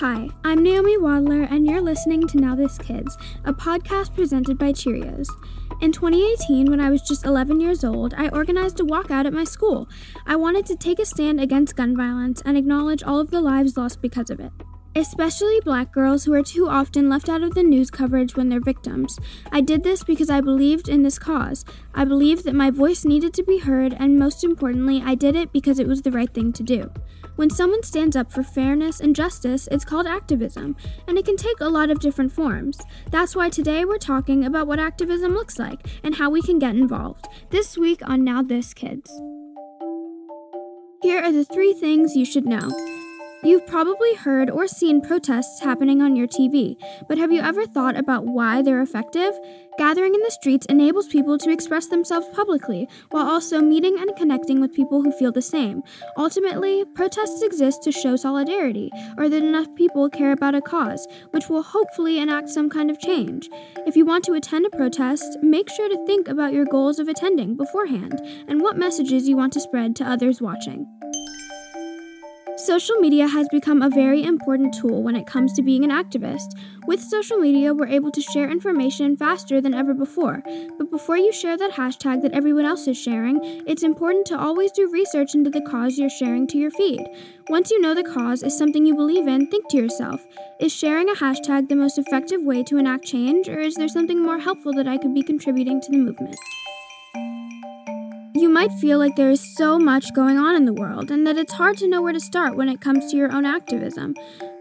Hi, I'm Naomi Wadler, and you're listening to Now This Kids, a podcast presented by Cheerios. In 2018, when I was just 11 years old, I organized a walkout at my school. I wanted to take a stand against gun violence and acknowledge all of the lives lost because of it, especially Black girls who are too often left out of the news coverage when they're victims. I did this because I believed in this cause. I believed that my voice needed to be heard, and most importantly, I did it because it was the right thing to do. When someone stands up for fairness and justice, it's called activism, and it can take a lot of different forms. That's why today we're talking about what activism looks like and how we can get involved, this week on Now This Kids. Here are the three things you should know. You've probably heard or seen protests happening on your TV, but have you ever thought about why they're effective? Gathering in the streets enables people to express themselves publicly, while also meeting and connecting with people who feel the same. Ultimately, protests exist to show solidarity, or that enough people care about a cause, which will hopefully enact some kind of change. If you want to attend a protest, make sure to think about your goals of attending beforehand, and what messages you want to spread to others watching. Social media has become a very important tool when it comes to being an activist. With social media, we're able to share information faster than ever before. But before you share that hashtag that everyone else is sharing, it's important to always do research into the cause you're sharing to your feed. Once you know the cause is something you believe in, think to yourself, is sharing a hashtag the most effective way to enact change, or is there something more helpful that I could be contributing to the movement? You might feel like there is so much going on in the world and that it's hard to know where to start when it comes to your own activism.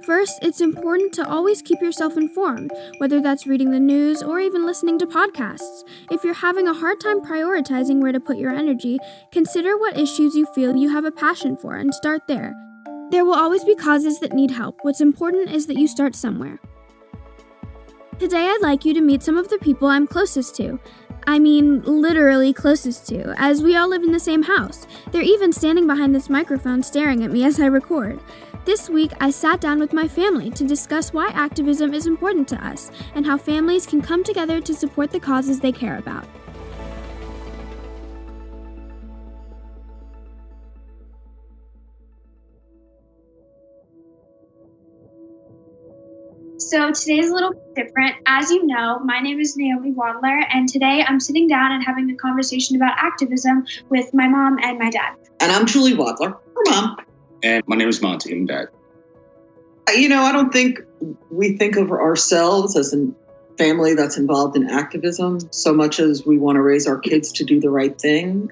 First, it's important to always keep yourself informed, whether that's reading the news or even listening to podcasts. If you're having a hard time prioritizing where to put your energy, consider what issues you feel you have a passion for and start there. There will always be causes that need help. What's important is that you start somewhere. Today, I'd like you to meet some of the people I'm closest to. I mean, literally closest to, as we all live in the same house. They're even standing behind this microphone staring at me as I record. This week, I sat down with my family to discuss why activism is important to us and how families can come together to support the causes they care about. So today's a little different. As you know, my name is Naomi Wadler, and today I'm sitting down and having a conversation about activism with my mom and my dad. And I'm Julie Wadler, her mom. And my name is Monty, and dad. You know, I don't think we think of ourselves as a family that's involved in activism so much as we want to raise our kids to do the right thing.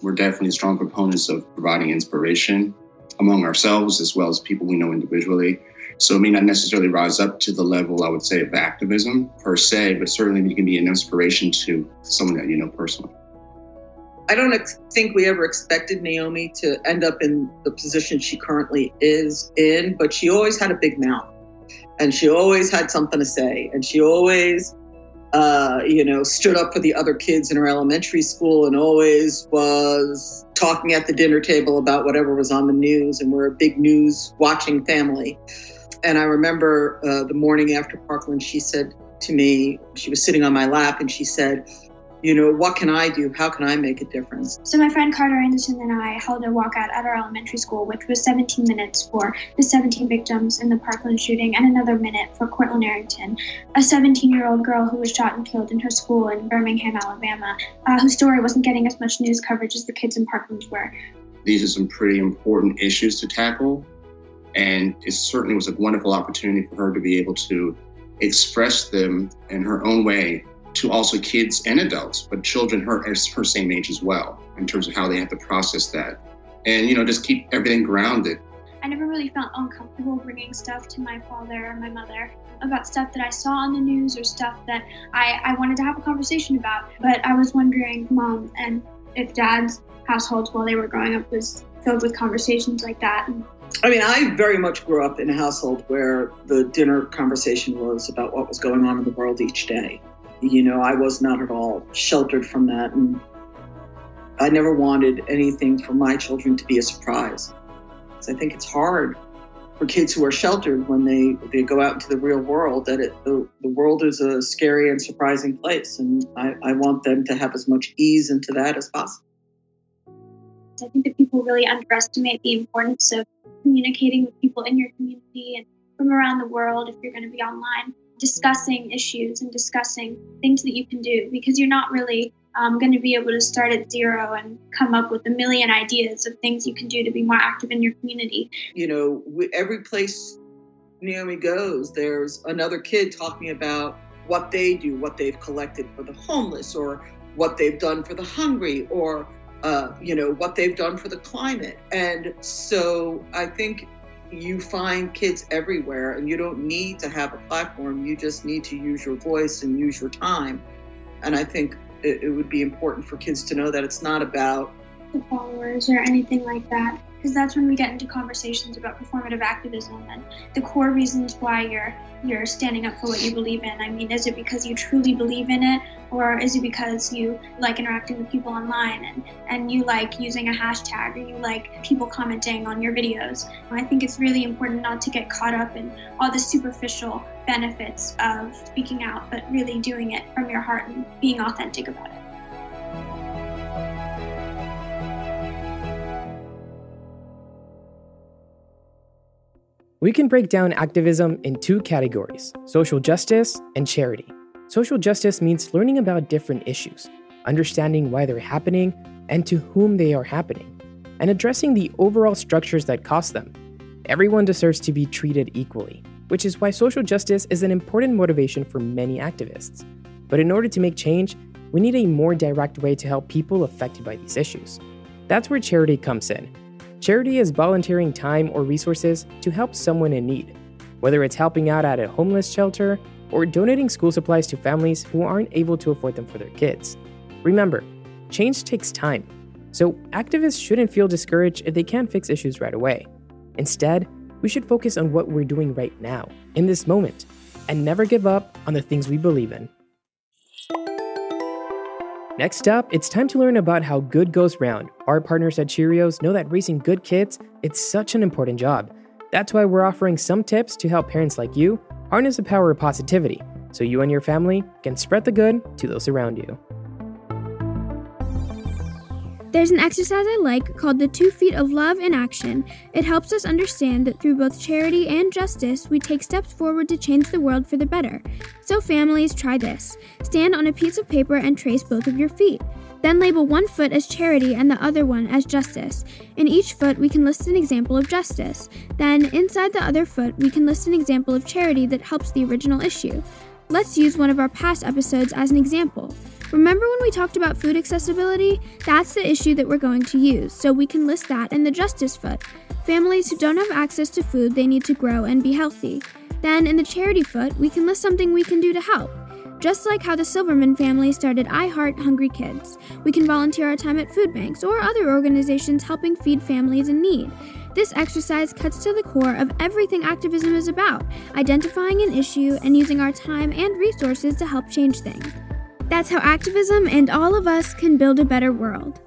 We're definitely strong proponents of providing inspiration among ourselves as well as people we know individually. So it may not necessarily rise up to the level, I would say, of activism per se, but certainly it can be an inspiration to someone that you know personally. I don't think we ever expected Naomi to end up in the position she currently is in, but she always had a big mouth and she always had something to say. And she always, stood up for the other kids in her elementary school and always was talking at the dinner table about whatever was on the news. And we're a big news watching family. And I remember the morning after Parkland, she said to me, she was sitting on my lap and she said, what can I do? How can I make a difference? So my friend Carter Anderson and I held a walkout at our elementary school, which was 17 minutes for the 17 victims in the Parkland shooting and another minute for Cortland Arrington, a 17-year-old girl who was shot and killed in her school in Birmingham, Alabama, whose story wasn't getting as much news coverage as the kids in Parkland were. These are some pretty important issues to tackle. And it certainly was a wonderful opportunity for her to be able to express them in her own way to also kids and adults, but children her same age as well, in terms of how they have to process that. And, just keep everything grounded. I never really felt uncomfortable bringing stuff to my father or my mother about stuff that I saw on the news or stuff that I wanted to have a conversation about. But I was wondering, Mom, and if Dad's households while they were growing up was filled with conversations like that. I mean, I very much grew up in a household where the dinner conversation was about what was going on in the world each day. I was not at all sheltered from that, and I never wanted anything for my children to be a surprise. So I think it's hard for kids who are sheltered when they go out into the real world, that the world is a scary and surprising place, and I want them to have as much ease into that as possible. I think that people really underestimate the importance of communicating with people in your community and from around the world, if you're going to be online, discussing issues and discussing things that you can do, because you're not really going to be able to start at zero and come up with a million ideas of things you can do to be more active in your community. You know, every place Naomi goes, there's another kid talking about what they do, what they've collected for the homeless, or what they've done for the hungry, or what they've done for the climate. And so I think you find kids everywhere, and you don't need to have a platform. You just need to use your voice and use your time. And I think it would be important for kids to know that it's not about the followers or anything like that, because that's when we get into conversations about performative activism and the core reasons why you're standing up for what you believe in. I mean, is it because you truly believe in it, or is it because you like interacting with people online and you like using a hashtag, or you like people commenting on your videos? I think it's really important not to get caught up in all the superficial benefits of speaking out, but really doing it from your heart and being authentic about it. We can break down activism in two categories: social justice and charity. Social justice means learning about different issues, understanding why they're happening and to whom they are happening, and addressing the overall structures that cause them. Everyone deserves to be treated equally, which is why social justice is an important motivation for many activists. But in order to make change, we need a more direct way to help people affected by these issues. That's where charity comes in. Charity is volunteering time or resources to help someone in need, whether it's helping out at a homeless shelter or donating school supplies to families who aren't able to afford them for their kids. Remember, change takes time, so activists shouldn't feel discouraged if they can't fix issues right away. Instead, we should focus on what we're doing right now, in this moment, and never give up on the things we believe in. Next up, it's time to learn about how good goes round. Our partners at Cheerios know that raising good kids, it's such an important job. That's why we're offering some tips to help parents like you harness the power of positivity, so you and your family can spread the good to those around you. There's an exercise I like called the 2 feet of love in action. It helps us understand that through both charity and justice, we take steps forward to change the world for the better. So families, try this. Stand on a piece of paper and trace both of your feet. Then label one foot as charity and the other one as justice. In each foot, we can list an example of justice. Then, inside the other foot, we can list an example of charity that helps the original issue. Let's use one of our past episodes as an example. Remember when we talked about food accessibility? That's the issue that we're going to use, so we can list that in the justice foot. Families who don't have access to food, they need to grow and be healthy. Then, in the charity foot, we can list something we can do to help. Just like how the Silverman family started I Heart Hungry Kids, we can volunteer our time at food banks or other organizations helping feed families in need. This exercise cuts to the core of everything activism is about, identifying an issue and using our time and resources to help change things. That's how activism and all of us can build a better world.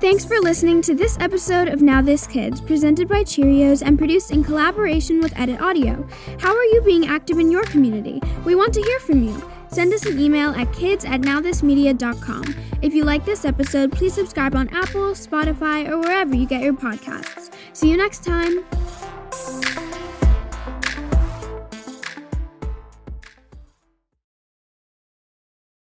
Thanks for listening to this episode of Now This Kids, presented by Cheerios and produced in collaboration with Edit Audio. How are you being active in your community? We want to hear from you. Send us an email at kids@nowthismedia.com. If you like this episode, please subscribe on Apple, Spotify, or wherever you get your podcasts. See you next time.